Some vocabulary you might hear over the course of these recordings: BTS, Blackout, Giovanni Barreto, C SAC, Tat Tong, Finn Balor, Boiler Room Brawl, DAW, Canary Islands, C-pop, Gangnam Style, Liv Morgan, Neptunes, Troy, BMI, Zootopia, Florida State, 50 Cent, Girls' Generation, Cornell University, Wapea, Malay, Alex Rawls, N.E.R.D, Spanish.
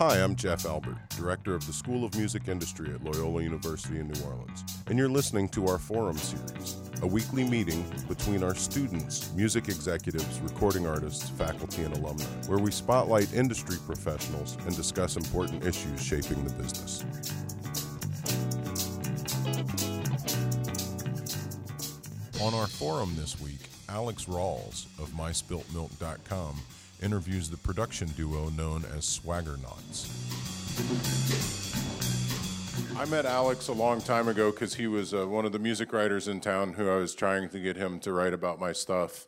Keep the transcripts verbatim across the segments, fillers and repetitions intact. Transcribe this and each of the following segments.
Hi, I'm Jeff Albert, Director of the School of Music Industry at Loyola University in New Orleans, and you're listening to our Forum Series, a weekly meeting between our students, music executives, recording artists, faculty, and alumni, where we spotlight industry professionals and discuss important issues shaping the business. On our forum this week, Alex Rawls of My Spilt Milk dot com interviews the production duo known as Swaggernauts. I met Alex a long time ago because he was uh, one of the music writers in town who I was trying to get him to write about my stuff.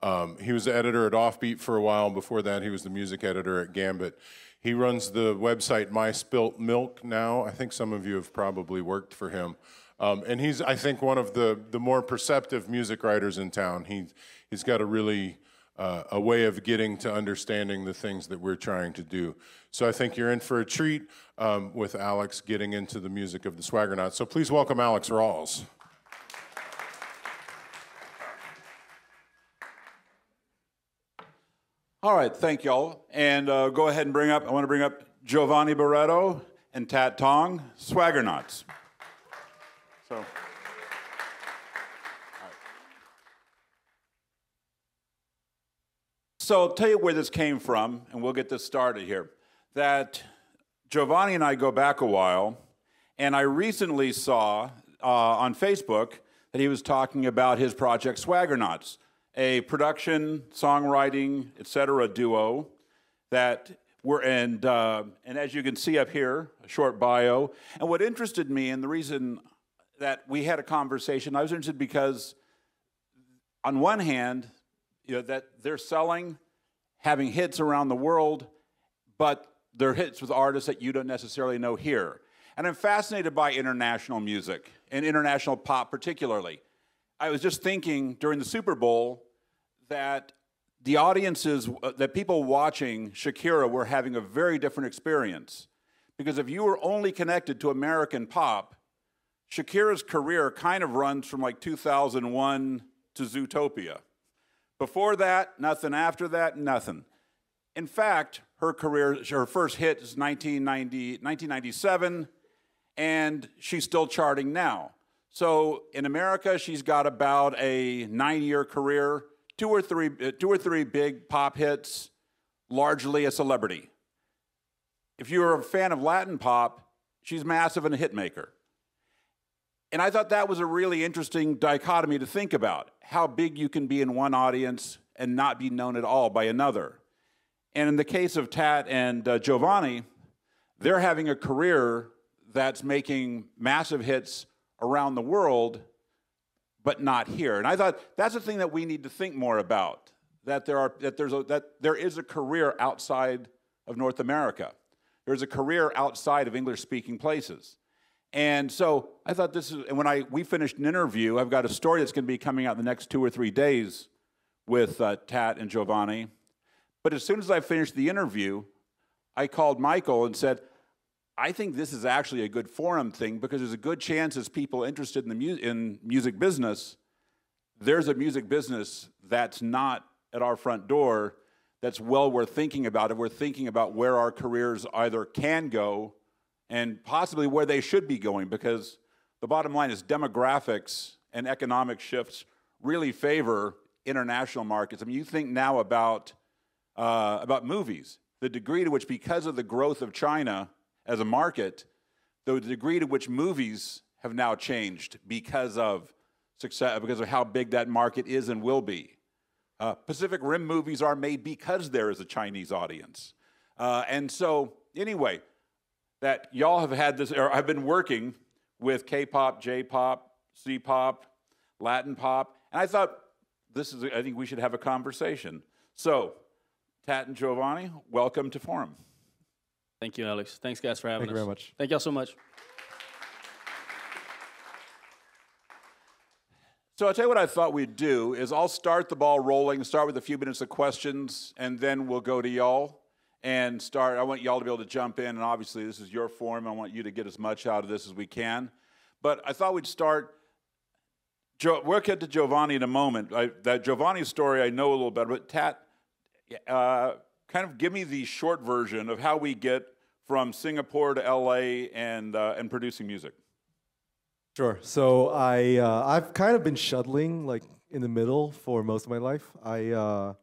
Um, he was the editor at Offbeat for a while. Before that, he was the music editor at Gambit. He runs the website My Spilt Milk now. I think some of you have probably worked for him. Um, and he's, I think, one of the, the more perceptive music writers in town. He, he's got a really... Uh, a way of getting to understanding the things that we're trying to do. So I think you're in for a treat um, with Alex getting into the music of the Swaggernauts. So please welcome Alex Rawls. All right, thank y'all. And uh, go ahead and bring up, I want to bring up Giovanni Barreto and Tat Tong, Swaggernauts. So. So I'll tell you where this came from, and we'll get this started here, that Giovanni and I go back a while, and I recently saw uh, on Facebook that he was talking about his project Swaggernauts, a production, songwriting, et cetera, duo that were in, uh, and as you can see up here, a short bio. And what interested me, and the reason that we had a conversation, I was interested because on one hand, you know, that they're selling, having hits around the world, but they're hits with artists that you don't necessarily know here. And I'm fascinated by international music, and international pop particularly. I was just thinking during the Super Bowl that the audiences, uh, that people watching Shakira were having a very different experience. Because if you were only connected to American pop, Shakira's career kind of runs from like two thousand one to Zootopia. Before that, nothing. After that, nothing. In fact, her career, her first hit is nineteen ninety, nineteen ninety-seven, and she's still charting now. So in America, she's got about a nine-year career, two or three, two or three big pop hits, largely a celebrity. If you're a fan of Latin pop, she's massive and a hit maker. And I thought that was a really interesting dichotomy to think about, how big you can be in one audience and not be known at all by another. And in the case of Tat and uh, Giovanni, they're having a career that's making massive hits around the world, but not here. And I thought that's a thing that we need to think more about, that there are that there's a, that there is a career outside of North America. There's a career outside of English-speaking places. And so I thought this is, and when I we finished an interview, I've got a story that's going to be coming out in the next two or three days with uh, Tat and Giovanni. But as soon as I finished the interview, I called Michael and said, I think this is actually a good forum thing because there's a good chance as people interested in the mu- in music business, there's a music business that's not at our front door that's well worth thinking about if we're thinking about where our careers either can go and possibly where they should be going, because the bottom line is demographics and economic shifts really favor international markets. I mean, you think now about uh, about movies, the degree to which, because of the growth of China as a market, the degree to which movies have now changed because of success, because of how big that market is and will be. Uh, Pacific Rim movies are made because there is a Chinese audience. Uh, and so, anyway, that y'all have had this, or I've been working with K-pop, J-pop, C-pop, Latin pop, and I thought this is, I think we should have a conversation. So, Tat and Giovanni, welcome to Forum. Thank you, Alex. Thanks, guys, for having us. Thank you very much. Thank y'all so much. So I'll tell you what I thought we'd do is I'll start the ball rolling, start with a few minutes of questions, and then we'll go to y'all. And start, I want y'all to be able to jump in, and obviously this is your forum. I want you to get as much out of this as we can. But I thought we'd start, jo- we'll get to Giovanni in a moment. I, that Giovanni story I know a little better, but Tat, uh, kind of give me the short version of how we get from Singapore to L A and, uh, and producing music? Sure. So I, uh, I've kind of been shuttling like in the middle for most of my life. I, uh,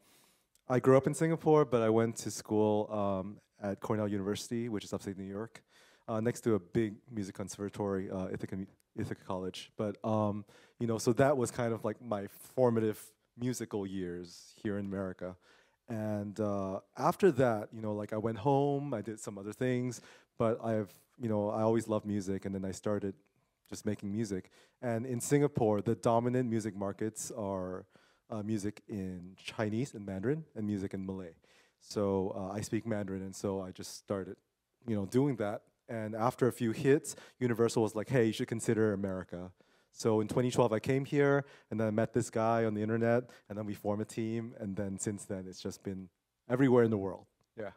I grew up in Singapore, but I went to school um, at Cornell University, which is upstate New York, uh, next to a big music conservatory, uh, Ithaca, Ithaca College. But um, you know, so that was kind of like my formative musical years here in America. And uh, after that, you know, like I went home, I did some other things, but I've, you know, I always loved music, and then I started just making music. And in Singapore, the dominant music markets are uh, music in Chinese and Mandarin, and music in Malay. So uh, I speak Mandarin, and so I just started, you know, doing that. And after a few hits, Universal was like, hey, you should consider America. So in twenty twelve, I came here, and then I met this guy on the internet, and then we formed a team, and then since then, it's just been everywhere in the world. Yeah.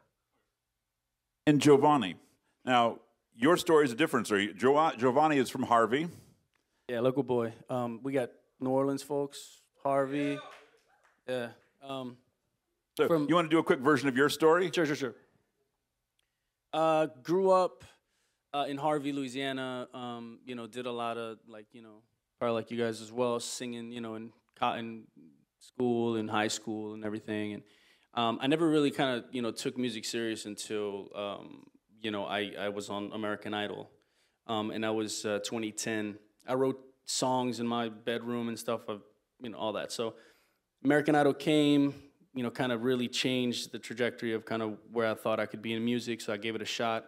And Giovanni, now your story is a different story. Jo Giovanni is from Harvey. Yeah, local boy. Um, we got New Orleans folks, Harvey. Yeah. Um, so from you want to do a quick version of your story? Sure, sure, sure. Uh, grew up Uh, in Harvey, Louisiana, um, you know, did a lot of, like, you know, probably like you guys as well, singing, you know, in cotton school and high school and everything. And um, I never really kind of, you know, took music serious until, um, you know, I, I was on American Idol. Um, and I was uh, twenty ten. I wrote songs in my bedroom and stuff, of, you know, all that. So American Idol came, you know, kind of really changed the trajectory of kind of where I thought I could be in music. So I gave it a shot.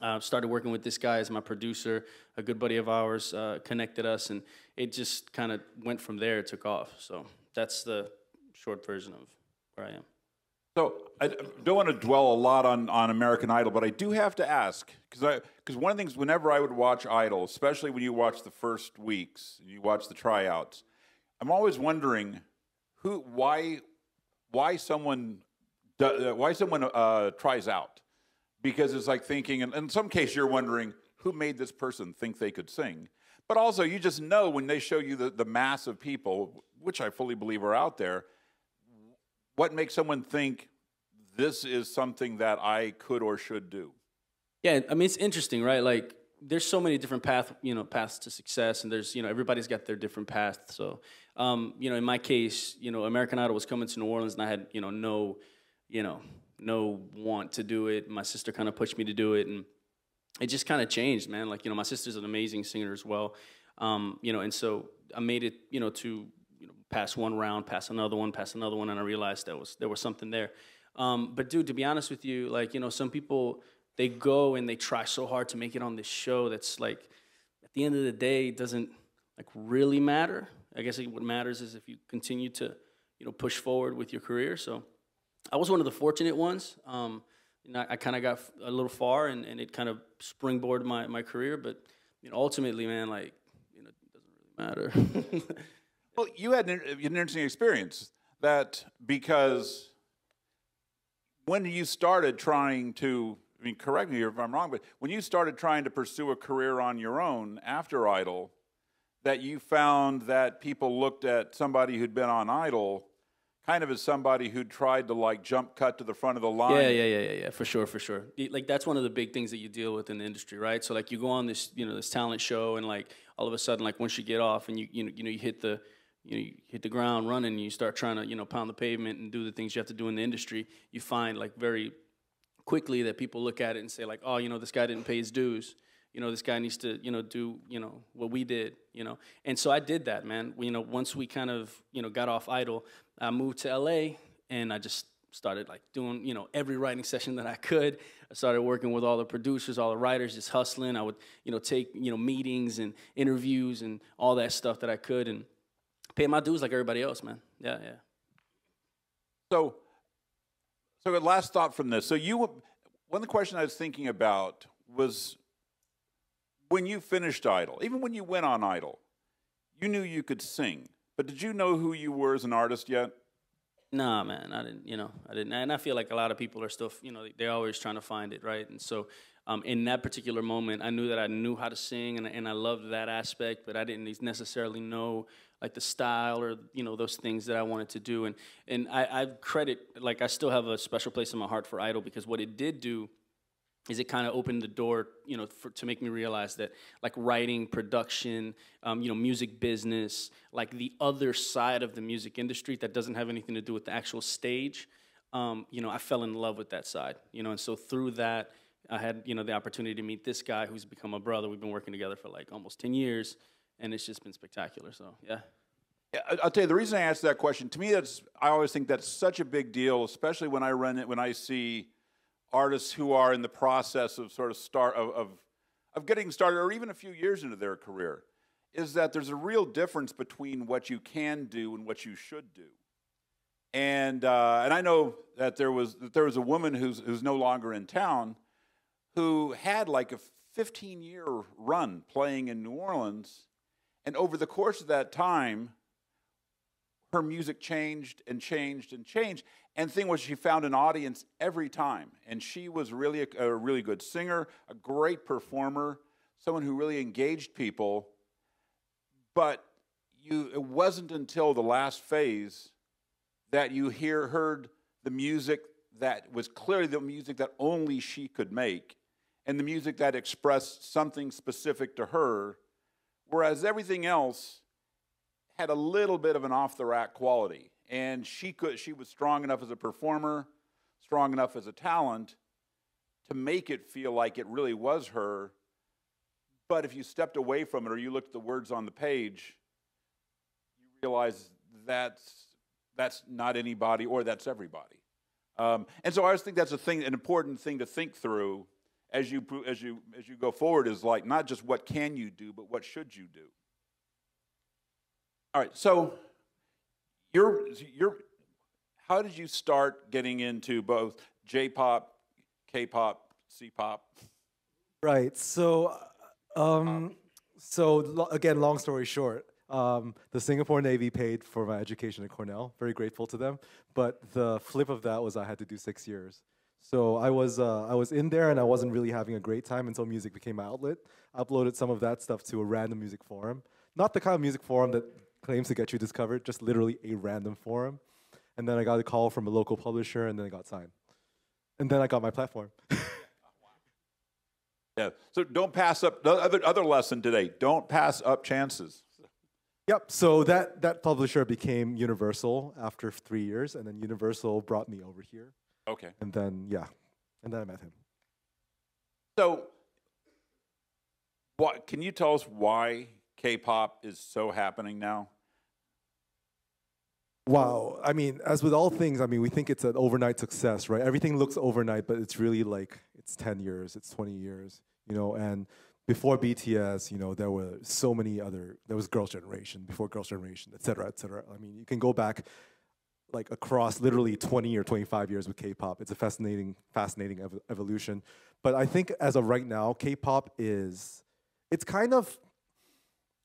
Uh, started working with this guy as my producer. A good buddy of ours uh, connected us, and it just kind of went from there. It took off. So that's the short version of where I am. So I don't want to dwell a lot on, on American Idol, but I do have to ask, because because one of the things, whenever I would watch Idol, especially when you watch the first weeks, you watch the tryouts, I'm always wondering who, why, why someone, why someone uh, tries out. Because it's like thinking, and in some case you're wondering, who made this person think they could sing? But also, you just know when they show you the, the mass of people, which I fully believe are out there, what makes someone think this is something that I could or should do? Yeah, I mean, it's interesting, right? Like, there's so many different path, you know, paths to success, and there's, you know, everybody's got their different paths. So, um, you know, in my case, you know, American Idol was coming to New Orleans, and I had, you know, no, you know, no want to do it. My sister kind of pushed me to do it, and it just kind of changed, man. Like, you know, my sister's an amazing singer as well, um, you know, and so I made it, you know, to you know, pass one round, pass another one, pass another one, and I realized that was, there was something there. Um, but dude, to be honest with you, like, you know, some people, they go and they try so hard to make it on this show that's like, at the end of the day, it doesn't like really matter. I guess what matters is if you continue to, you know, push forward with your career. So I was one of the fortunate ones. Um, and I, I kind of got a little far, and, and it kind of springboarded my, my career. But you know, ultimately, man, like, you know, it doesn't really matter. Well, you had an, an interesting experience, that because when you started trying to, I mean, correct me if I'm wrong, but when you started trying to pursue a career on your own after Idol, that you found that people looked at somebody who'd been on Idol kind of as somebody who tried to, like, jump cut to the front of the line. Yeah, yeah, yeah, yeah, for sure, for sure. Like, that's one of the big things that you deal with in the industry, right? So, like, you go on this, you know, this talent show, and, like, all of a sudden, like, once you get off and, you you know, you, know, you hit the, you know, you hit the ground running, and you start trying to, you know, pound the pavement and do the things you have to do in the industry, you find, like, very quickly that people look at it and say, like, oh, you know, this guy didn't pay his dues. You know, this guy needs to, you know, do, you know, what we did, you know. And so I did that, man. You know, once we kind of, you know, got off Idol, I moved to L A, and I just started, like, doing, you know, every writing session that I could. I started working with all the producers, all the writers, just hustling. I would, you know, take, you know, meetings and interviews and all that stuff that I could, and pay my dues like everybody else, man. Yeah, yeah. So, so last thought from this. So you, one of the questions I was thinking about was, when you finished Idol, even when you went on Idol, you knew you could sing, but did you know who you were as an artist yet? Nah, man, I didn't, you know, I didn't. And I feel like a lot of people are still, you know, they're always trying to find it, right? And so um, in that particular moment, I knew that I knew how to sing, and, and I loved that aspect, but I didn't necessarily know, like, the style or, you know, those things that I wanted to do. And, and I, I credit, like, I still have a special place in my heart for Idol, because what it did do is it kind of opened the door, you know, for, to make me realize that, like, writing, production, um, you know, music business, like the other side of the music industry that doesn't have anything to do with the actual stage, um, you know, I fell in love with that side, you know, and so through that, I had, you know, the opportunity to meet this guy who's become a brother. We've been working together for like almost ten years, and it's just been spectacular, so, yeah. I'll tell you, the reason I asked that question, to me, that's, I always think that's such a big deal, especially when I run it, when I see artists who are in the process of sort of start of, of, of getting started, or even a few years into their career, is that there's a real difference between what you can do and what you should do. And uh, and I know that there was that there was a woman who's who's no longer in town, who had like a fifteen year run playing in New Orleans, and over the course of that time, her music changed and changed and changed. And the thing was, she found an audience every time. And she was really a, a really good singer, a great performer, someone who really engaged people. But you, it wasn't until the last phase that you hear, heard the music that was clearly the music that only she could make, and the music that expressed something specific to her, whereas everything else had a little bit of an off-the-rack quality, and she could she was strong enough as a performer, strong enough as a talent, to make it feel like it really was her. But if you stepped away from it, or you looked at the words on the page, you realize that's that's not anybody, or that's everybody. Um, and so I always think that's a thing, an important thing to think through as you as you as you go forward, is like not just what can you do, but what should you do. All right, so you're, you're, how did you start getting into both J-pop, K-pop, C-pop? Right, so, um, so lo again, long story short, um, the Singapore Navy paid for my education at Cornell, very grateful to them, but the flip of that was I had to do six years. So I was, uh, I was in there and I wasn't really having a great time until music became my outlet. I uploaded some of that stuff to a random music forum, not the kind of music forum that claims to get you discovered, just literally a random forum. And then I got a call from a local publisher, and then I got signed. And then I got my platform. Yeah, so don't pass up, the other, other lesson today, don't pass up chances. Yep, so that, that publisher became Universal after three years, and then Universal brought me over here. Okay. And then, yeah, and then I met him. So, what, can you tell us why K-pop is so happening now? Wow. I mean, as with all things, I mean, we think it's an overnight success, right? Everything looks overnight, but it's really like, it's ten years, it's twenty years, you know, and before B T S, you know, there were so many other, there was Girls' Generation, before Girls' Generation, et cetera, et cetera. I mean, you can go back like across literally twenty or twenty-five years with K-pop. It's a fascinating, fascinating ev evolution. But I think as of right now, K-pop is, it's kind of,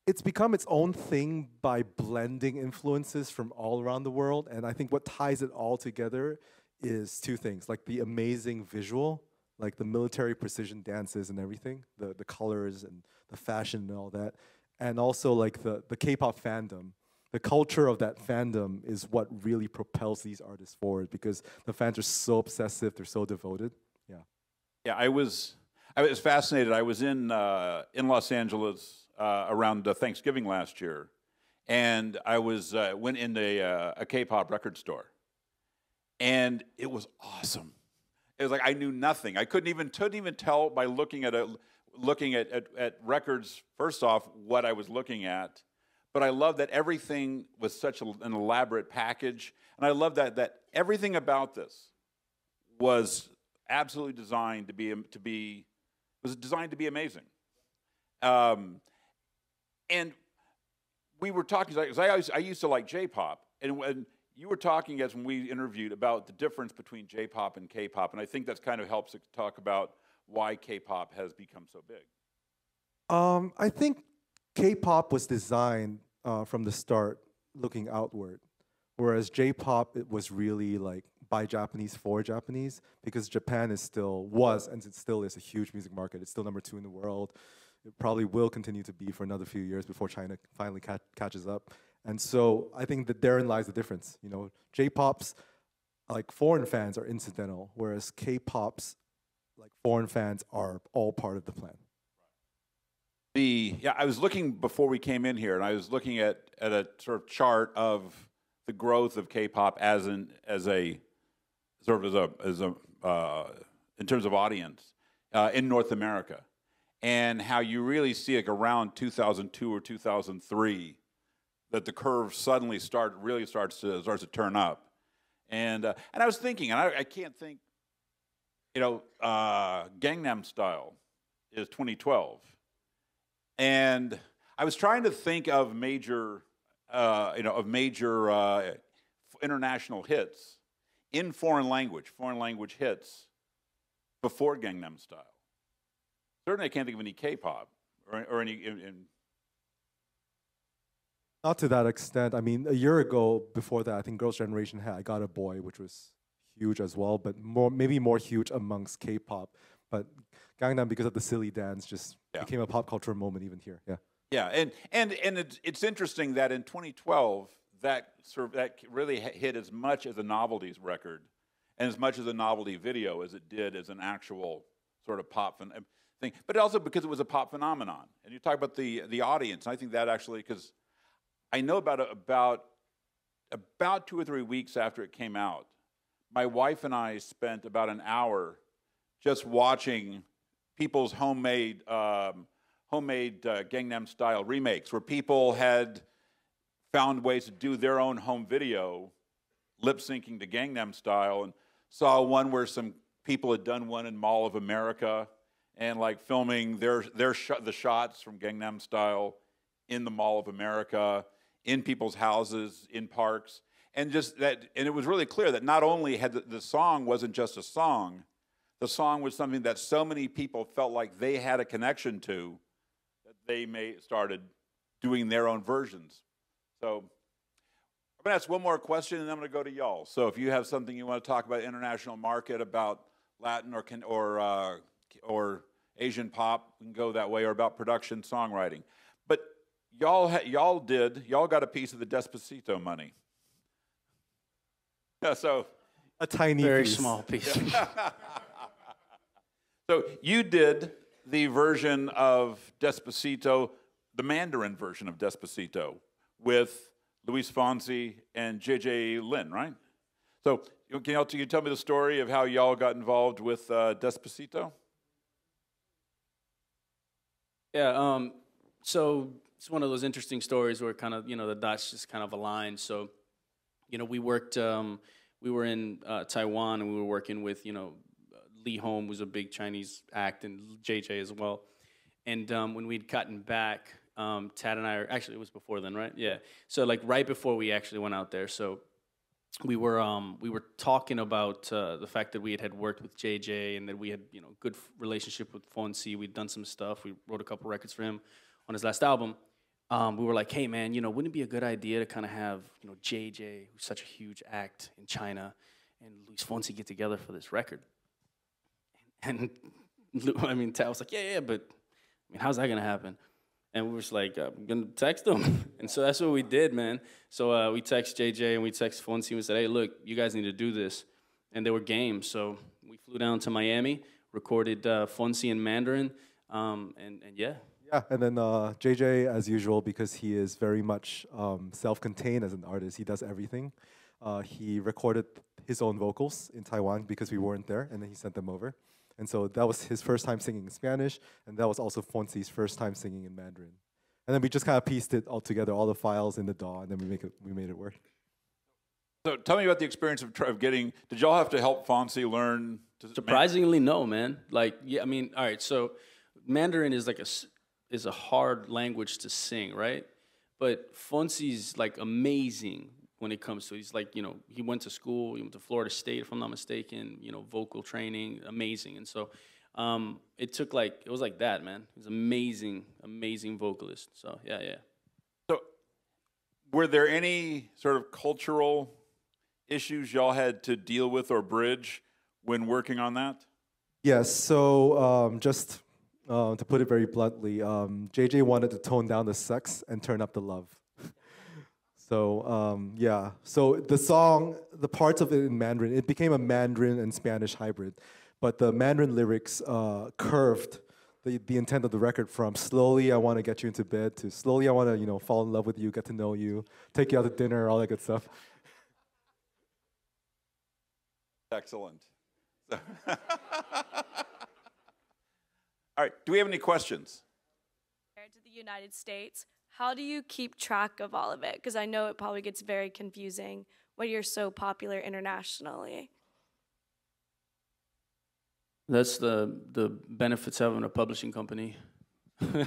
it's become its own thing by blending influences from all around the world. And I think what ties it all together is two things, like the amazing visual, like the military precision dances and everything, the, the colors and the fashion and all that. And also like the, the K-pop fandom. The culture of that fandom is what really propels these artists forward, because the fans are so obsessive, they're so devoted. Yeah. Yeah, I was, I was fascinated. I was in, uh, in Los Angeles Uh, around uh, Thanksgiving last year, and I was uh, went into a, uh, a K-pop record store, and it was awesome. It was like I knew nothing. I couldn't even couldn't even tell by looking at a, looking at, at at records first off what I was looking at, but I loved that everything was such a, an elaborate package, and I loved that that everything about this was absolutely designed to be to be was designed to be amazing. Um, And we were talking, because I, always, I used to like J-pop, and when you were talking as when we interviewed about the difference between J-pop and K-pop, and I think that's kind of helps to talk about why K-pop has become so big. Um, I think K-pop was designed uh, from the start looking outward, whereas J-pop, it was really like by Japanese for Japanese, because Japan is still, was, and it still is a huge music market. It's still number two in the world. It probably will continue to be for another few years before China finally ca catches up. And so I think that therein lies the difference. You know, J-pop's, like, foreign fans are incidental, whereas K-pop's like foreign fans are all part of the plan. The yeah, I was looking before we came in here, and I was looking at at a sort of chart of the growth of K-pop as an as a sort of as a as a uh, in terms of audience uh, in North America, and how you really see like around two thousand two or two thousand three that the curve suddenly start really starts to starts to turn up. And uh, and I was thinking, and I, I can't think, you know, uh, Gangnam Style is twenty twelve, and I was trying to think of major, uh, you know, of major uh, international hits in foreign language, foreign language hits before Gangnam Style. Certainly, I can't think of any K-pop or, or any. In, in Not to that extent. I mean, a year ago, before that, I think Girls' Generation had I Got a Boy, which was huge as well, but more maybe more huge amongst K-pop. But Gangnam, because of the silly dance, just yeah. became a pop culture moment even here. Yeah. Yeah, and and and it's, it's interesting that in twenty twelve, that sort of, that really hit as much as a novelties record, and as much as a novelty video as it did as an actual sort of pop thing. But also because it was a pop phenomenon, and you talk about the the audience. And I think that actually because I know about about about two or three weeks after it came out, my wife and I spent about an hour just watching people's homemade um, homemade uh, Gangnam Style remakes, where people had found ways to do their own home video, lip syncing to Gangnam Style, and saw one where some people had done one in Mall of America, and like filming their their sh the shots from Gangnam Style in the Mall of America, in people's houses, in parks, and just that, and it was really clear that not only had the, the song wasn't just a song, the song was something that so many people felt like they had a connection to, that they may started doing their own versions. So I'm gonna ask one more question, and I'm gonna go to y'all. So if you have something you want to talk about international market, about Latin or can, or uh, or Asian pop, we can go that way, or about production songwriting. Y'all, y'all did. Y'all got a piece of the Despacito money. Yeah, so a tiny, very piece. small piece. Yeah. So you did the version of Despacito, the Mandarin version of Despacito, with Luis Fonsi and J J. Lin, right? So can y'all can you tell me the story of how y'all got involved with uh, Despacito? Yeah. Um. So. It's one of those interesting stories where kind of, you know, the dots just kind of aligned. So, you know, we worked, um, we were in uh, Taiwan, and we were working with, you know, Lee Home, who's a big Chinese act, and J J as well. And um, when we'd gotten back, um, Tad and I, are, actually it was before then, right? Yeah. So like right before we actually went out there. So we were, um, we were talking about uh, the fact that we had, had worked with J J, and that we had, you know, good relationship with Fonsi. We'd done some stuff. We wrote a couple records for him on his last album. Um, we were like, hey, man, you know, wouldn't it be a good idea to kind of have, you know, J J, who's such a huge act in China, and Luis Fonsi get together for this record? And, and I mean, Tad was like, yeah, yeah, but I mean, how's that going to happen? And we were just like, I'm going to text him. And so that's what we did, man. So uh, we text J J, and we text Fonsi, and we said, hey, look, you guys need to do this. And they were game. So we flew down to Miami, recorded uh, Fonsi in Mandarin, um, and, and yeah. Yeah, and then uh, J J, as usual, because he is very much um, self-contained as an artist, he does everything. Uh, he recorded his own vocals in Taiwan because we weren't there, and then he sent them over. And so that was his first time singing in Spanish, and that was also Fonsi's first time singing in Mandarin. And then we just kind of pieced it all together, all the files in the D A W, and then we, make it, we made it work. So tell me about the experience of, of getting, did y'all have to help Fonsi learn? To Surprisingly, no, man. Like, yeah, I mean, all right, so Mandarin is like a... is a hard language to sing, right? But Fonsi's like amazing when it comes to it. He's like, you know, he went to school, he went to Florida State, if I'm not mistaken, you know, vocal training, amazing. And so um, it took like, it was like that, man. He's amazing, amazing vocalist. So yeah, yeah. So were there any sort of cultural issues y'all had to deal with or bridge when working on that? Yes, so um, just, Uh, to put it very bluntly, um, J J wanted to tone down the sex and turn up the love. So um, yeah, so the song, the parts of it in Mandarin, it became a Mandarin and Spanish hybrid, but the Mandarin lyrics uh, curved the, the intent of the record from slowly I want to get you into bed to slowly I want to, you know, fall in love with you, get to know you, take you out to dinner, all that good stuff. Excellent. All right, do we have any questions? Compared to the United States, how do you keep track of all of it? Because I know it probably gets very confusing when you're so popular internationally. That's the, the benefits of having a publishing company. To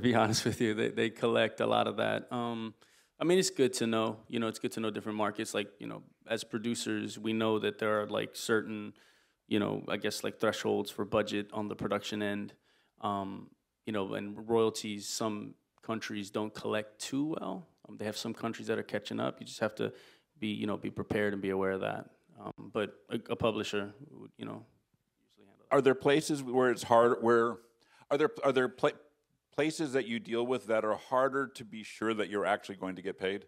be honest with you, they, they collect a lot of that. Um, I mean, it's good to know, you know, it's good to know different markets. Like, you know, as producers, we know that there are like certain, you know, I guess like thresholds for budget on the production end, um, you know, and royalties, some countries don't collect too well. Um, they have some countries that are catching up. You just have to be, you know, be prepared and be aware of that. Um, but a, a publisher would, you know, usually handle that. Are there places where it's hard, where, are there, are there places, places that you deal with that are harder to be sure that you're actually going to get paid?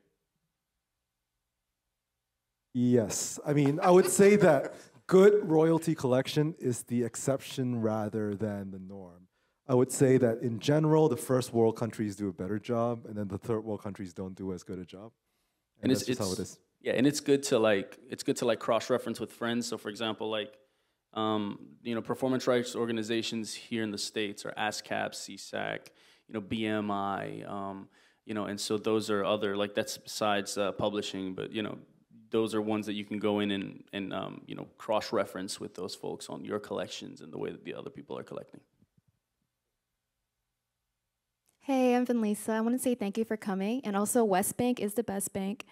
Yes. I mean, I would say that good royalty collection is the exception rather than the norm. I would say that in general, the first world countries do a better job, and then the third world countries don't do as good a job. And, and it's, that's just it's, how it is. Yeah, and it's good to like, it's good to like cross-reference with friends. So for example, like, Um, you know, performance rights organizations here in the States are ASCAP, C SAC, you know, B M I, um, you know, and so those are other, like that's besides uh, publishing, but, you know, those are ones that you can go in and, and um, you know, cross-reference with those folks on your collections and the way that the other people are collecting. Hey, I'm Vinlisa. I want to say thank you for coming, and also West Bank is the best bank.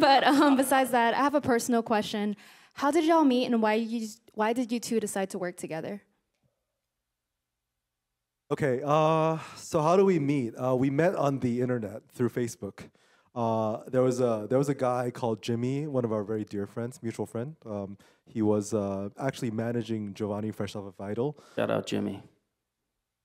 But um, besides that, I have a personal question. How did y'all meet, and why you why did you two decide to work together? Okay, uh, so how do we meet? Uh, we met on the internet through Facebook. Uh, there was a there was a guy called Jimmy, one of our very dear friends, mutual friend. Um, he was uh, actually managing Giovanni fresh off of Idol. Shout out Jimmy.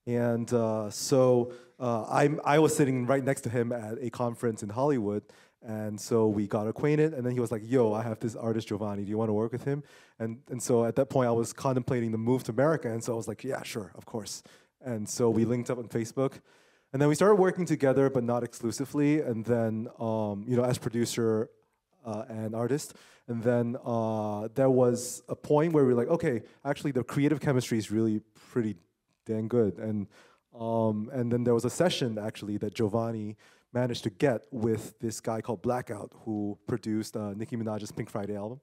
And uh, so uh, I'm I was sitting right next to him at a conference in Hollywood. And so we got acquainted, and then he was like, yo, I have this artist, Giovanni. Do you want to work with him? And, and so at that point, I was contemplating the move to America, and so I was like, yeah, sure, of course. And so we linked up on Facebook. And then we started working together, but not exclusively, and then, um, you know, as producer uh, and artist. And then uh, there was a point where we were like, okay, actually, the creative chemistry is really pretty dang good. And, um, and then there was a session, actually, that Giovanni managed to get with this guy called Blackout, who produced uh, Nicki Minaj's Pink Friday album.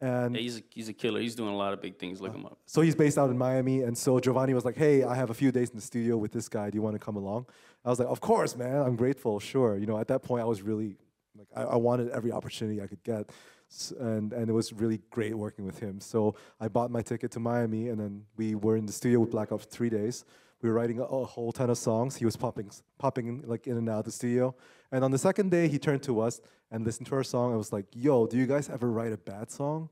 And yeah, he's, a, he's a killer. He's doing a lot of big things. Look uh, him up. So he's based out in Miami, and so Giovanni was like, hey, I have a few days in the studio with this guy. Do you want to come along? I was like, of course, man. I'm grateful, sure. You know, at that point, I was really, like, I, I wanted every opportunity I could get, and, and it was really great working with him. So I bought my ticket to Miami, and then we were in the studio with Blackout for three days. We were writing a, a whole ton of songs. He was popping, popping in, like in and out of the studio. And on the second day, he turned to us and listened to our song. I was like, yo, do you guys ever write a bad song?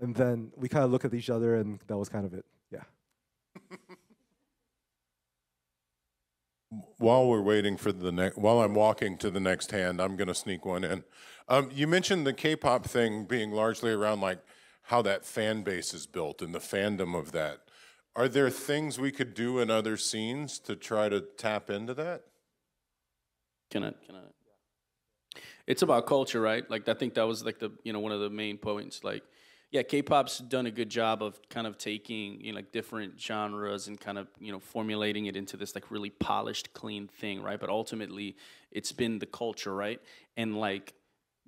And then we kind of looked at each other, and that was kind of it. Yeah. While we're waiting for the next, while I'm walking to the next hand, I'm going to sneak one in. Um, you mentioned the K-pop thing being largely around like how that fan base is built and the fandom of that. Are there things we could do in other scenes to try to tap into that? Can I? Can I? It's about culture, right? Like I think that was like the you know one of the main points. Like, yeah, K-pop's done a good job of kind of taking you know like different genres and kind of you know formulating it into this like really polished, clean thing, right? But ultimately, it's been the culture, right? And like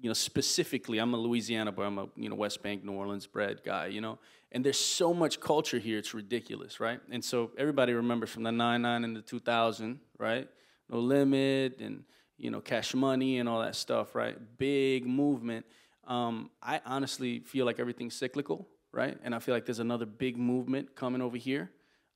you know specifically, I'm a Louisiana boy. I'm a you know West Bank, New Orleans bred guy, you know. And there's so much culture here, it's ridiculous, right? And so everybody remembers from the nine nine and the two thousand, right? No Limit and, you know, Cash Money and all that stuff, right? Big movement. Um, I honestly feel like everything's cyclical, right? And I feel like there's another big movement coming over here.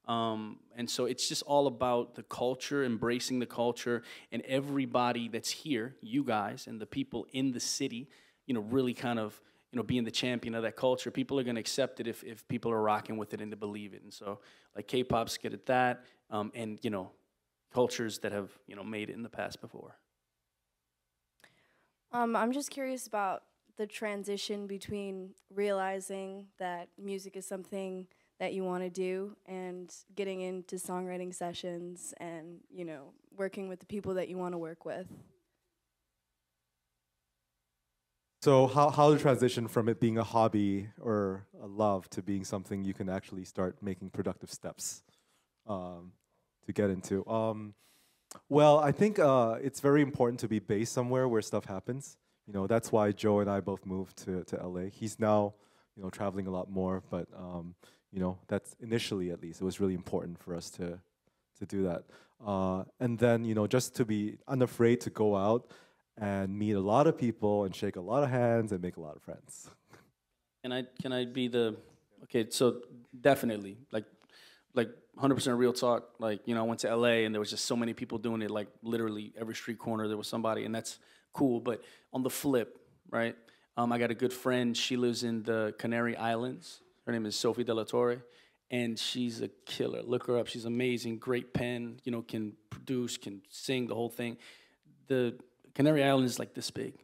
Um, and so it's just all about the culture, embracing the culture, and everybody that's here, you guys and the people in the city, you know, really kind of, you know, being the champion of that culture. People are going to accept it if, if people are rocking with it and they believe it. And so, like, K-pop's good at that, um, and, you know, cultures that have, you know, made it in the past before. Um, I'm just curious about the transition between realizing that music is something that you want to do and getting into songwriting sessions and, you know, working with the people that you want to work with. So how, how the transition from it being a hobby or a love to being something you can actually start making productive steps um, to get into? Um, well, I think uh, it's very important to be based somewhere where stuff happens. You know, that's why Joe and I both moved to, to L A. He's now, you know, traveling a lot more, but, um, you know, that's initially at least, it was really important for us to, to do that. Uh, and then, you know, just to be unafraid to go out and meet a lot of people and shake a lot of hands and make a lot of friends. Can I, can I be the, okay, so definitely, like, like one hundred percent real talk, like, you know, I went to L A and there was just so many people doing it, like literally every street corner there was somebody, and that's cool. But on the flip, right, um, I got a good friend, she lives in the Canary Islands, her name is Sophie De La Torre, and she's a killer, look her up, she's amazing, great pen, you know, can produce, can sing, the whole thing. The Canary Island is like this big,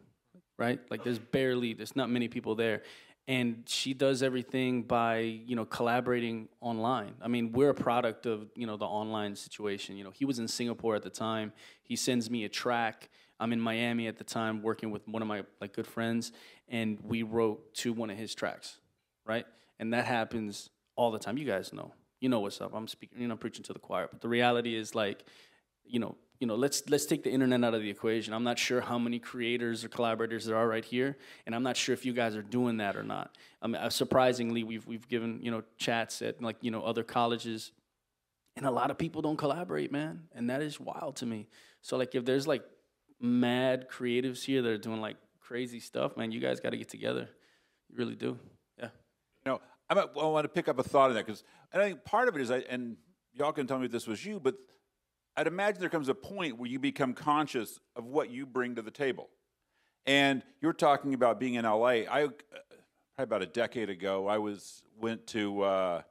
right? Like there's barely, there's not many people there. And she does everything by, you know, collaborating online. I mean, we're a product of, you know, the online situation. You know, he was in Singapore at the time. He sends me a track. I'm in Miami at the time working with one of my like good friends, and we wrote to one of his tracks, right? And that happens all the time. You guys know. You know what's up. I'm speaking, you know, preaching to the choir. But the reality is like, you know, You know, let's let's take the internet out of the equation. I'm not sure how many creators or collaborators there are right here, and I'm not sure if you guys are doing that or not. I mean, uh, surprisingly, we've we've given you know chats at like you know other colleges, and a lot of people don't collaborate, man, and that is wild to me. So like, if there's like mad creatives here that are doing like crazy stuff, man, you guys got to get together. You really do, yeah. You know, I'm a, I want to pick up a thought on that because I think part of it is, I, and y'all can tell me if this was you, but I'd imagine there comes a point where you become conscious of what you bring to the table. And you're talking about being in L A. I, probably about a decade ago, I was went to uh,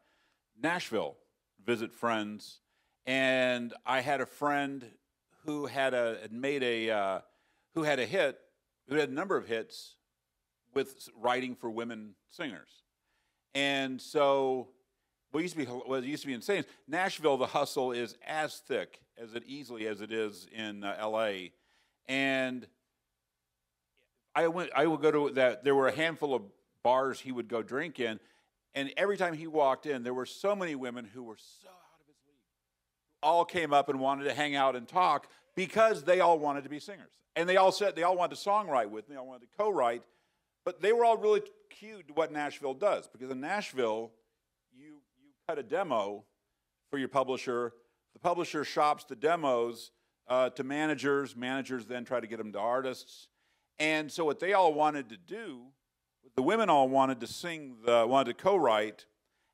Nashville to visit friends. And I had a friend who had a had made a uh, who had a hit, who had a number of hits with writing for women singers. And so what used to be what used to be insane is Nashville, the hustle is as thick as it easily as it is in uh, L A, and I went. I would go to that. There were a handful of bars he would go drink in, and every time he walked in, there were so many women who were so out of his league, all came up and wanted to hang out and talk because they all wanted to be singers, and they all said they all wanted to songwrite with, and they all wanted to co-write, but they were all really cued to what Nashville does because in Nashville, you you cut a demo for your publisher. The publisher shops the demos uh, to managers. Managers then try to get them to artists. And so what they all wanted to do, the women all wanted to sing, the, wanted to co-write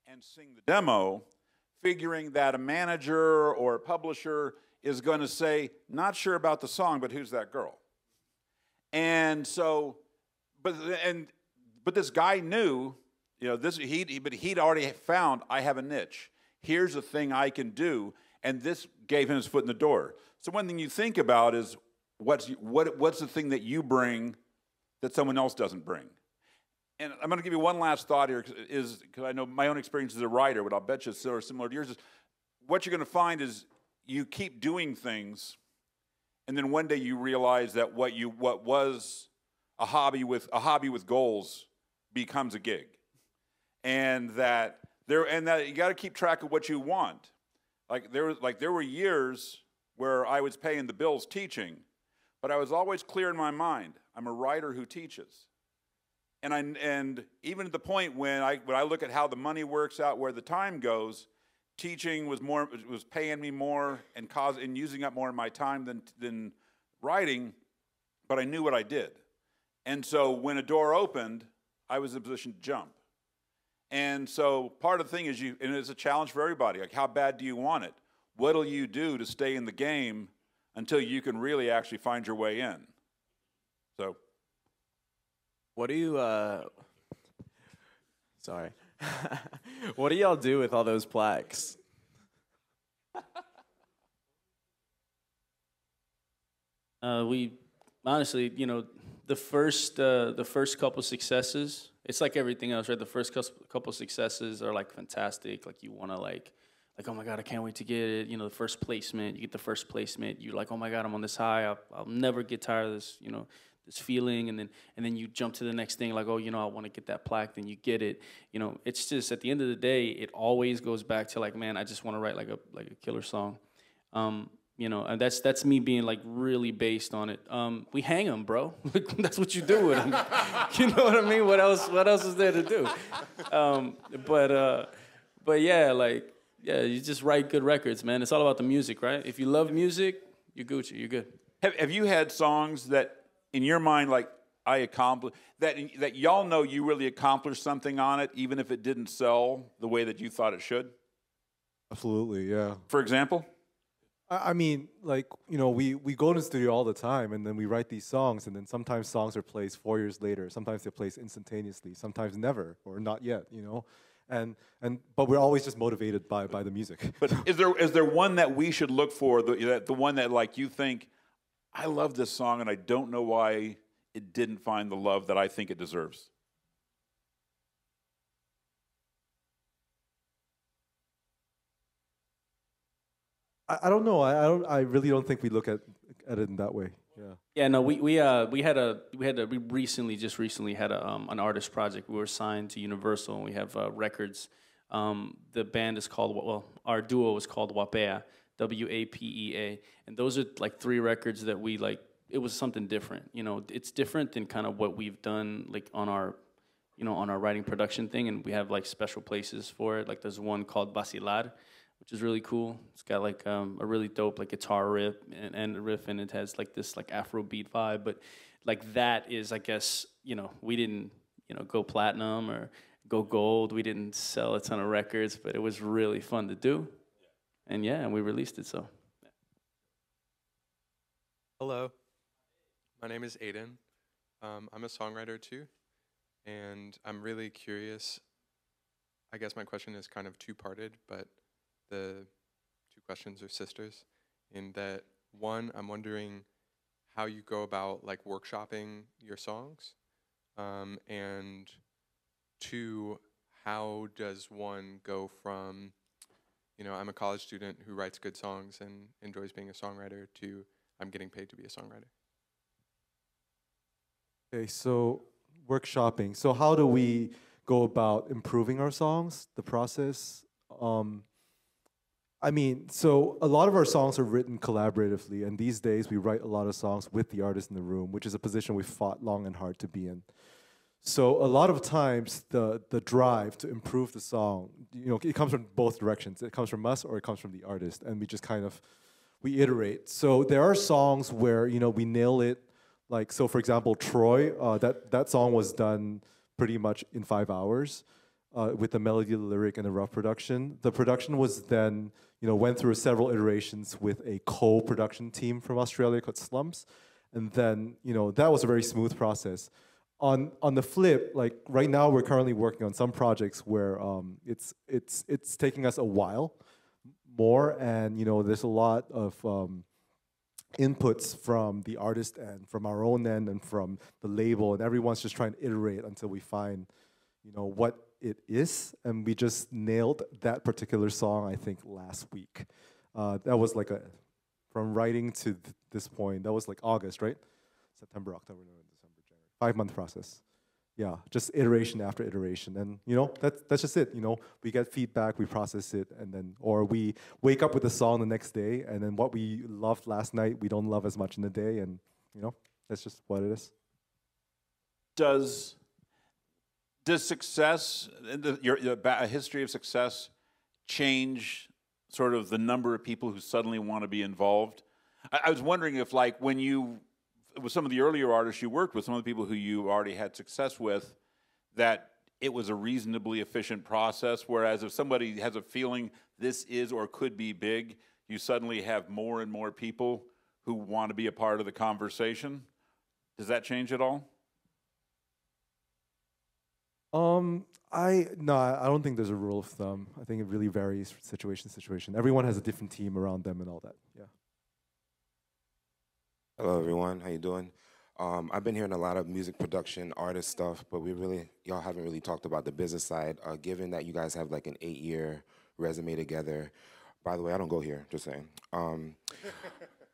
and sing the demo, figuring that a manager or a publisher is going to say, not sure about the song, but who's that girl? And so, but and but this guy knew, you know, this he but he'd already found I have a niche. Here's a thing I can do. And this gave him his foot in the door. So one thing you think about is what's, what, what's the thing that you bring that someone else doesn't bring? And I'm going to give you one last thought here because I know my own experience as a writer, what I'll bet you is similar, similar to yours, is what you're going to find is you keep doing things and then one day you realize that what, you, what was a hobby, with, a hobby with goals becomes a gig. And that, there, and that you got to keep track of what you want. Like there, like there were years where I was paying the bills teaching, but I was always clear in my mind, I'm a writer who teaches. And, I, and even at the point when I, when I look at how the money works out, where the time goes, teaching was, more, was paying me more and, cause, and using up more of my time than, than writing, but I knew what I did. And so when a door opened, I was in a position to jump. And so part of the thing is you, and it's a challenge for everybody, like how bad do you want it? What'll you do to stay in the game until you can really actually find your way in? So. What do you, uh, sorry. What do y'all do with all those plaques? uh, we, honestly, you know, the first uh, the first couple successes, it's like everything else, right? The first couple successes are like fantastic. Like you want to like, like, oh my God, I can't wait to get it. You know, the first placement, you get the first placement. You're like, oh my God, I'm on this high. I'll, I'll never get tired of this, you know, this feeling. And then and then you jump to the next thing like, oh, you know, I want to get that plaque. Then you get it. You know, it's just at the end of the day, it always goes back to like, man, I just want to write like a like a killer song. Um, You know, and that's that's me being like really based on it. Um, we hang them, bro. That's what you do with them. You know what I mean? What else? What else is there to do? Um, but uh, but yeah, like yeah, you just write good records, man. It's all about the music, right? If you love music, you're Gucci. You're good. Have Have you had songs that in your mind like I accomplished that that y'all know you really accomplished something on it, even if it didn't sell the way that you thought it should? Absolutely, yeah. For example. I mean, like, you know, we, we go to the studio all the time, and then we write these songs, and then sometimes songs are placed four years later. Sometimes they're placed instantaneously. Sometimes never, or not yet, you know? And, and, but we're always just motivated by, by the music. But is there, is there one that we should look for, the, the one that, like, you think, I love this song, and I don't know why it didn't find the love that I think it deserves? I don't know. I, I don't. I really don't think we look at at it in that way. Yeah. Yeah. No. We we uh we had a we had a we recently just recently had a um an artist project. We were signed to Universal, and we have uh, records. Um, the band is called well, our duo is called Wapea, W A P E A, and those are like three records that we like. It was something different. You know, it's different than kind of what we've done like on our, you know, on our writing production thing, and we have like special places for it. Like there's one called Vacilar, which is really cool. It's got like um, a really dope like guitar riff and, and riff, and it has like this like Afrobeat vibe. But like that is, I guess, you know, we didn't, you know, go platinum or go gold. We didn't sell a ton of records, but it was really fun to do. And yeah, and we released it. So. Hello, my name is Aiden. Um, I'm a songwriter too, and I'm really curious. I guess my question is kind of two-parted, but the two questions are sisters, in that one, I'm wondering how you go about like workshopping your songs, um, and two, how does one go from, you know, I'm a college student who writes good songs and enjoys being a songwriter, to I'm getting paid to be a songwriter. Okay, so workshopping. So how do we go about improving our songs, the process? Um, I mean, so a lot of our songs are written collaboratively, and these days we write a lot of songs with the artist in the room, which is a position we fought long and hard to be in. So a lot of times the, the drive to improve the song, you know, it comes from both directions. It comes from us or it comes from the artist, and we just kind of, we iterate. So there are songs where, you know, we nail it. Like, so for example, Troy, uh, that, that song was done pretty much in five hours. Uh, with the melody, the lyric, and the rough production. The production was then, you know, went through several iterations with a co-production team from Australia called Slumps. And then, you know, that was a very smooth process. On on the flip, like right now we're currently working on some projects where um, it's, it's, it's taking us a while more, and, you know, there's a lot of um, inputs from the artist and from our own end and from the label, and everyone's just trying to iterate until we find, you know, what it is, and we just nailed that particular song, I think, last week. Uh, that was like a, from writing to th this point, that was like August, right? September, October, November, December, January. Five-month process. Yeah, just iteration after iteration. And, you know, that's, that's just it. You know, we get feedback, we process it, and then, or we wake up with a song the next day, and then what we loved last night, we don't love as much in the day, and, you know, that's just what it is. Does... Does success, the, your, your a history of success, change sort of the number of people who suddenly want to be involved? I, I was wondering if, like, when you, with some of the earlier artists you worked with, some of the people who you already had success with, that it was a reasonably efficient process, whereas if somebody has a feeling this is or could be big, you suddenly have more and more people who want to be a part of the conversation. Does that change at all? Um, I, no, I don't think there's a rule of thumb. I think it really varies from situation to situation. Everyone has a different team around them and all that, yeah. Hello, everyone. How you doing? Um, I've been hearing a lot of music production, artist stuff, but we really, y'all haven't really talked about the business side. Uh, given that you guys have like an eight-year resume together, by the way, I don't go here, just saying. Um,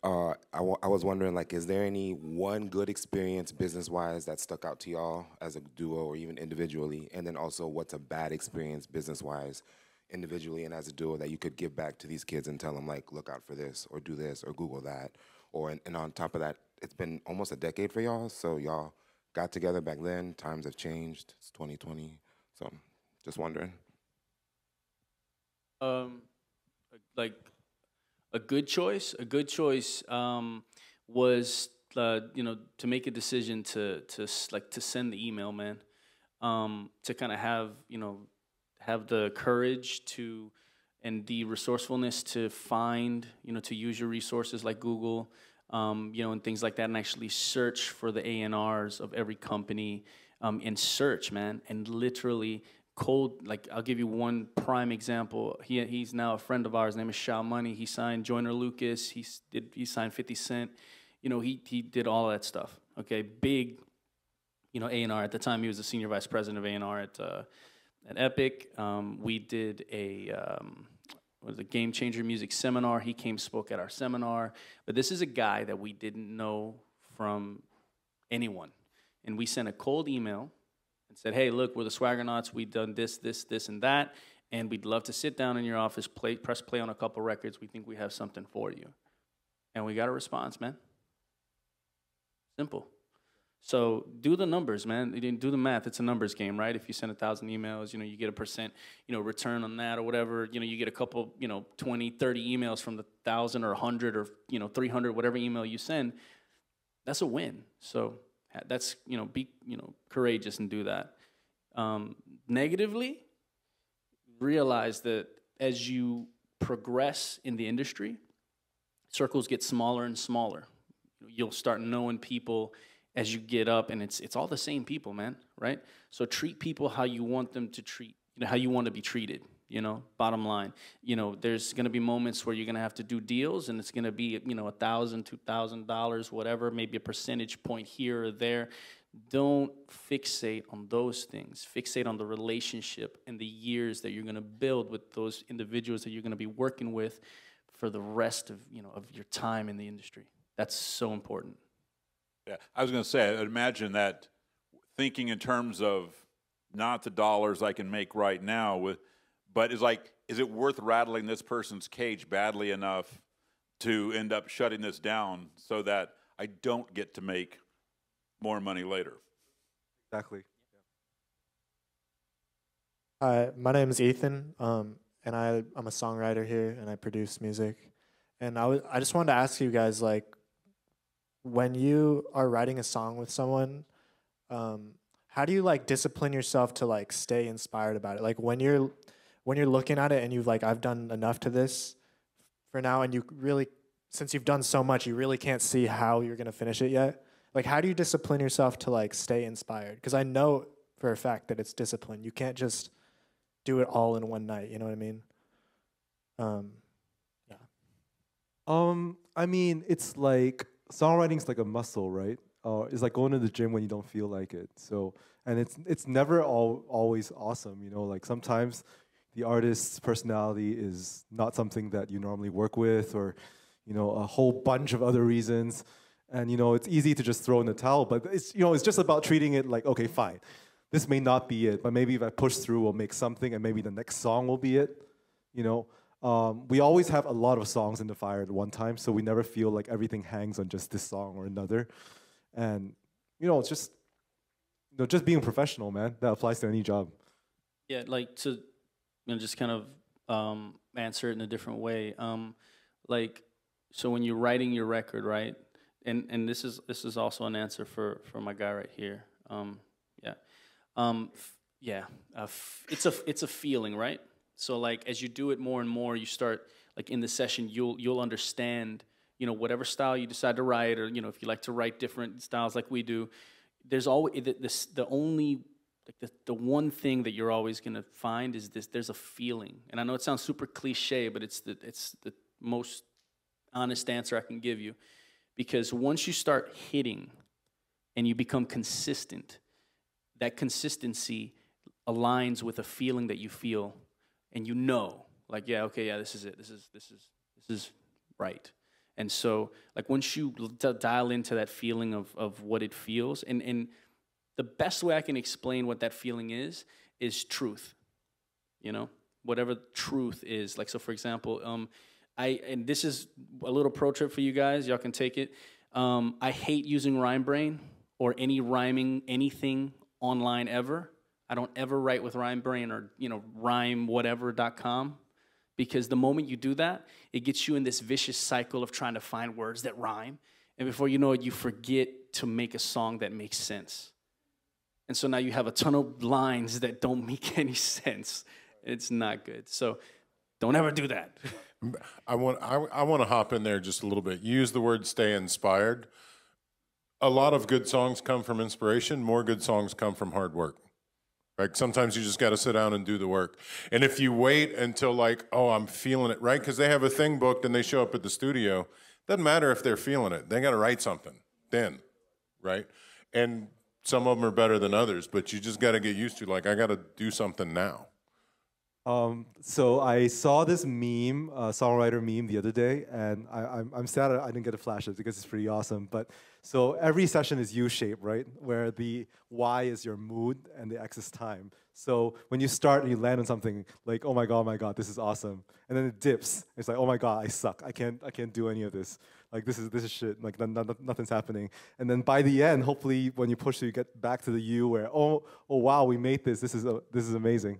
uh, I, w I was wondering, like, is there any one good experience business-wise that stuck out to y'all as a duo or even individually? And then also, what's a bad experience business-wise, individually and as a duo, that you could give back to these kids and tell them, like, look out for this, or do this, or Google that? Or, and on top of that, it's been almost a decade for y'all, so y'all got together back then, times have changed, it's twenty twenty, so just wondering. Um, like, a good choice? A good choice um, was, uh, you know, to make a decision to, to like, to send the email, man, um, to kind of have, you know, have the courage to, and the resourcefulness to find, you know, to use your resources like Google, Um, you know, and things like that, and actually search for the A and Rs of every company, um, and search, man, and literally cold, like, I'll give you one prime example. He, he's now a friend of ours, his name is Shaw Money. He signed Joyner Lucas, he, did, he signed fifty cent, you know, he, he did all that stuff, okay? Big, you know, A and R. At the time, he was the senior vice president of A and R at, uh, at Epic. Um, we did a... Um, was a Game Changer Music seminar. He came, spoke at our seminar. But this is a guy that we didn't know from anyone. And we sent a cold email and said, hey, look, we're the Swaggernauts. We've done this, this, this, and that. And we'd love to sit down in your office, play, press play on a couple records. We think we have something for you. And we got a response, man. Simple. So do the numbers, man. You didn't do the math. It's a numbers game, right? If you send a thousand emails, you know, you get a percent, you know, return on that or whatever. You know, you get a couple, you know, twenty, thirty emails from the thousand or a hundred or, you know, three hundred, whatever email you send. That's a win. So that's, you know, be, you know, courageous and do that. Um, negatively, realize that as you progress in the industry, circles get smaller and smaller. You'll start knowing people as you get up, and it's it's all the same people, man, right? So treat people how you want them to treat, you know, how you want to be treated, you know, bottom line. You know, there's going to be moments where you're going to have to do deals, and it's going to be, you know, a thousand, two thousand dollars, whatever, maybe a percentage point here or there. Don't fixate on those things. Fixate on the relationship and the years that you're going to build with those individuals that you're going to be working with for the rest of, you know, of your time in the industry. That's so important. Yeah, I was going to say, I'd imagine that thinking in terms of not the dollars I can make right now, with, but it's like, is it worth rattling this person's cage badly enough to end up shutting this down so that I don't get to make more money later? Exactly. Hi, my name is Ethan, um, and I, I'm a songwriter here, and I produce music. And I, was, I just wanted to ask you guys, like, when you are writing a song with someone, um, how do you like discipline yourself to like stay inspired about it? Like when you're, when you're looking at it and you've like, I've done enough to this for now, and you really, since you've done so much, you really can't see how you're gonna finish it yet. Like, how do you discipline yourself to like stay inspired? Because I know for a fact that it's discipline. You can't just do it all in one night. You know what I mean? Um, yeah. Um, I mean, it's like, songwriting's like a muscle, right? Uh, it's like going to the gym when you don't feel like it. So, and it's it's never all always awesome, you know. Like sometimes the artist's personality is not something that you normally work with, or you know, a whole bunch of other reasons. And you know, it's easy to just throw in the towel. But it's you know, it's just about treating it like, okay, fine, this may not be it, but maybe if I push through, we'll make something, and maybe the next song will be it, you know. Um, we always have a lot of songs in the fire at one time, so we never feel like everything hangs on just this song or another. And you know, it's just, you know, just being professional, man. That applies to any job. Yeah, like to, you know, just kind of um, answer it in a different way. Um, like, so when you're writing your record, right? And and this is this is also an answer for for my guy right here. Um, yeah, um, f yeah. Uh, f it's a it's a feeling, right? So like as you do it more and more, you start like in the session you'll you'll understand, you know, whatever style you decide to write, or you know, if you like to write different styles like we do, there's always the, this the only like the, the one thing that you're always going to find is this, there's a feeling. And I know it sounds super cliche, but it's the it's the most honest answer I can give you, because once you start hitting and you become consistent. That consistency aligns with a feeling that you feel, and you know, like, yeah, okay, yeah, this is it. This is this is this is right. And so, like, once you d dial into that feeling of of what it feels, and and the best way I can explain what that feeling is is truth. You know, whatever truth is. Like, so, for example, um, I and this is a little pro trip for you guys. Y'all can take it. Um, I hate using Rhyme Brain or any rhyming anything online ever. I don't ever write with Rhyme Brain or, you know, rhyme whatever dot com, because the moment you do that, it gets you in this vicious cycle of trying to find words that rhyme, and before you know it, you forget to make a song that makes sense. And so now you have a ton of lines that don't make any sense. It's not good. So don't ever do that. I want I, I want to hop in there just a little bit. You use the word stay inspired. A lot of good songs come from inspiration. More good songs come from hard work. Like, sometimes you just got to sit down and do the work. And if you wait until, like, oh, I'm feeling it, right? Because they have a thing booked and they show up at the studio. Doesn't matter if they're feeling it. They got to write something then, right? And some of them are better than others, but you just got to get used to, like, I got to do something now. Um, so I saw this meme, uh, songwriter meme the other day, and I, I'm, I'm sad I didn't get to flash it because it's pretty awesome. But so every session is U-shaped, right? Where the Y is your mood and the X is time. So when you start, you land on something like, oh my god, oh my god, this is awesome, and then it dips. It's like, oh my god, I suck. I can't, I can't do any of this. Like, this is this is shit. Like, n n nothing's happening. And then by the end, hopefully, when you push, you get back to the U where, oh, oh wow, we made this. This is uh, this is amazing.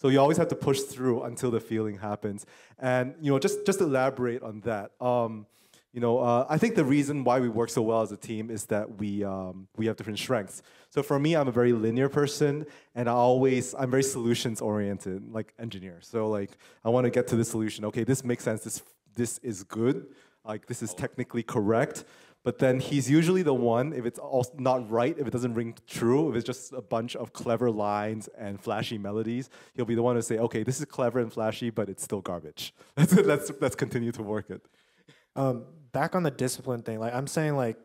So you always have to push through until the feeling happens. And, you know, just just elaborate on that. Um, you know, uh, I think the reason why we work so well as a team is that we um, we have different strengths. So for me, I'm a very linear person, and I always I'm very solutions oriented, like engineer. So, like, I want to get to the solution. Okay, this makes sense. This this is good. Like, this is technically correct. But then he's usually the one, if it's all not right, if it doesn't ring true, if it's just a bunch of clever lines and flashy melodies, he'll be the one to say, okay, this is clever and flashy, but it's still garbage. Let's, let's, let's continue to work it. Um, back on the discipline thing, like, I'm saying, like,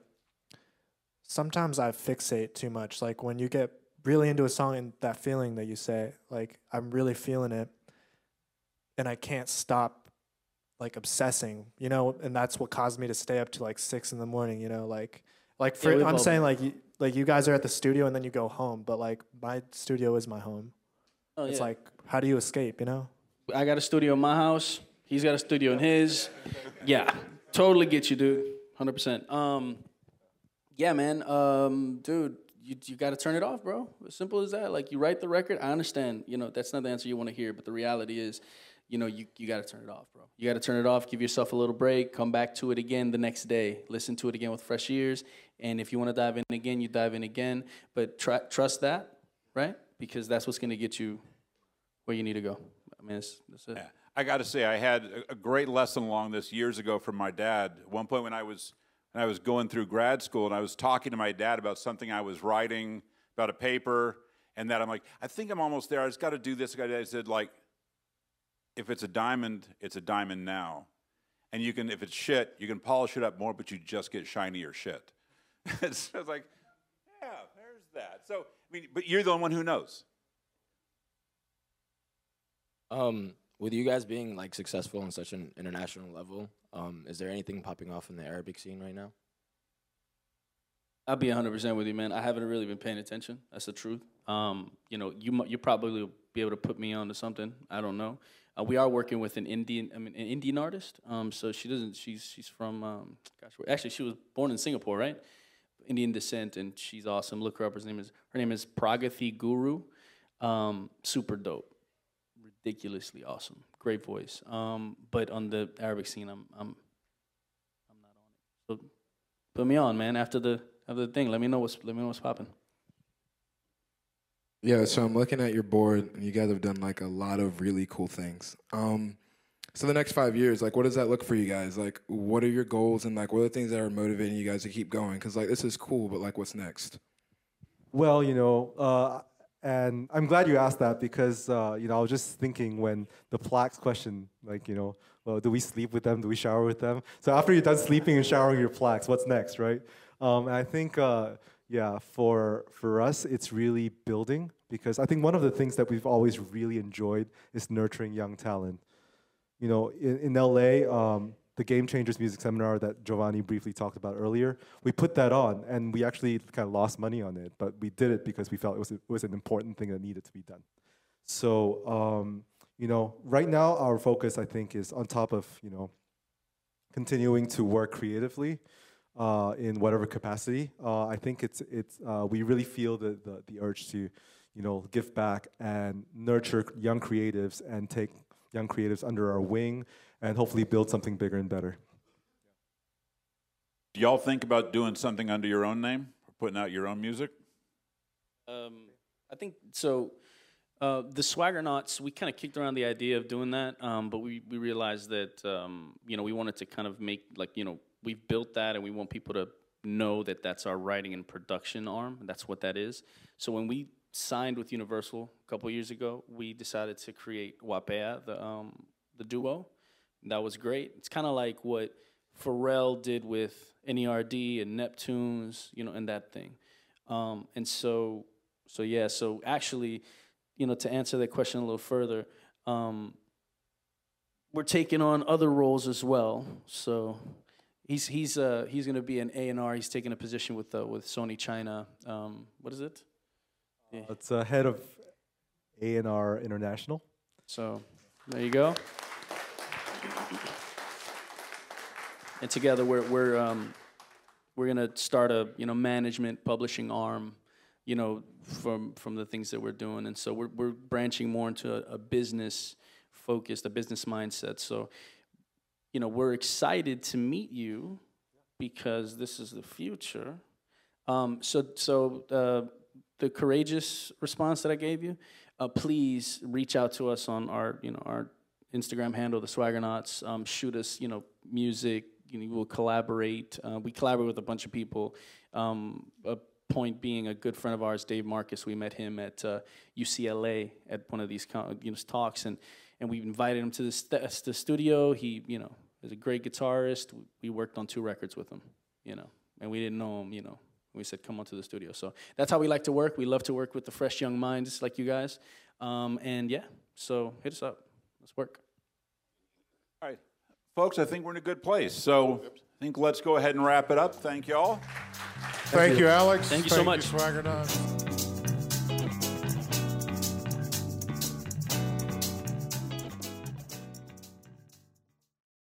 sometimes I fixate too much. Like, when you get really into a song and that feeling that you say, like, I'm really feeling it, and I can't stop, like, obsessing, you know, and that's what caused me to stay up to like six in the morning, you know, like, like for, yeah, I'm saying like, you, like you guys are at the studio and then you go home, but like my studio is my home. Oh, it's yeah. Like, how do you escape, you know? I got a studio in my house. He's got a studio in his. Yeah, totally get you, dude. one hundred percent. Um, yeah, man, um, dude, you, you got to turn it off, bro. As simple as that. Like, you write the record. I understand, you know, that's not the answer you want to hear, but the reality is, you know, you, you got to turn it off, bro. You got to turn it off, give yourself a little break, come back to it again the next day, listen to it again with fresh ears, and if you want to dive in again, you dive in again, but try, trust that, right? Because that's what's going to get you where you need to go. I mean, that's, that's it. Yeah. I got to say, I had a great lesson along this years ago from my dad. At one point when I was, when I was going through grad school, and I was talking to my dad about something I was writing, about a paper, and that I'm like, I think I'm almost there. I just got to do this. I said, like, if it's a diamond, it's a diamond now. And you can, if it's shit, you can polish it up more, but you just get shinier shit. It's so like, yeah, there's that. So, I mean, but you're the one who knows. Um, with you guys being like successful on such an international level, um, is there anything popping off in the Arabic scene right now? I'll be one hundred percent with you, man. I haven't really been paying attention. That's the truth. Um, you know, you you probably will be able to put me on to something. I don't know. Uh, we are working with an Indian, I mean, an Indian artist. Um, so she doesn't. She's she's from. Um, gosh, actually, she was born in Singapore, right? Indian descent, and she's awesome. Look her up. Her name is her name is Pragathi Guru. Um, super dope, ridiculously awesome, great voice. Um, but on the Arabic scene, I'm I'm I'm not on it. So put me on, man. After the after the thing, let me know what's let me know what's popping. Yeah, so I'm looking at your board, and you guys have done, like, a lot of really cool things. Um, so the next five years, like, what does that look for you guys? Like, what are your goals, and, like, what are the things that are motivating you guys to keep going? Because, like, this is cool, but, like, what's next? Well, you know, uh, and I'm glad you asked that because, uh, you know, I was just thinking when the plaques question, like, you know, well, do we sleep with them? Do we shower with them? So after you're done sleeping and showering your plaques, what's next, right? Um, and I think... Uh, Yeah, for for us, it's really building, because I think one of the things that we've always really enjoyed is nurturing young talent. You know, in, in L A, um, the Game Changers Music Seminar that Giovanni briefly talked about earlier, we put that on, and we actually kind of lost money on it, but we did it because we felt it was, it was an important thing that needed to be done. So, um, you know, right now our focus, I think, is on top of, you know, continuing to work creatively, Uh, in whatever capacity, uh, I think it's it's uh, we really feel the, the the urge to, you know, give back and nurture young creatives and take young creatives under our wing and hopefully build something bigger and better. Do y'all think about doing something under your own name, or putting out your own music? Um, I think so. Uh, the Swaggernauts, we kind of kicked around the idea of doing that, um, but we we realized that um, you know we wanted to kind of make, like, you know. We've built that, and we want people to know that that's our writing and production arm. And that's what that is. So when we signed with Universal a couple years ago, we decided to create Wapea, the um, the duo. And that was great. It's kind of like what Pharrell did with N E R D and Neptunes, you know, and that thing. Um, and so, so yeah. So actually, you know, to answer that question a little further, um, we're taking on other roles as well. So. He's he's uh he's gonna be an A and R. He's taking a position with uh, with Sony China. Um, what is it? Yeah. It's a uh, head of A and R International. So there you go. And together we're we're um, we're gonna start a you know management publishing arm, you know from from the things that we're doing, and so we're we're branching more into a, a business focused, a business mindset. So. You know, we're excited to meet you because this is the future. Um, so so uh, the courageous response that I gave you, uh, please reach out to us on our, you know, our Instagram handle, the Swaggernauts. Um, shoot us, you know, music. You know, we'll collaborate. Uh, we collaborate with a bunch of people. Um, a point being, a good friend of ours, Dave Marcus, we met him at uh, U C L A at one of these con you know, talks, and and we invited him to the, st the studio. He, you know, is a great guitarist. We worked on two records with him, you know, and we didn't know him, you know. We said, come on to the studio. So that's how we like to work. We love to work with the fresh young minds like you guys. Um, and yeah, so hit us up. Let's work. All right, folks, I think we're in a good place. So I think let's go ahead and wrap it up. Thank y'all. Thank, Thank you, Alex. Thank you so much. Thank you, Swaggernauts.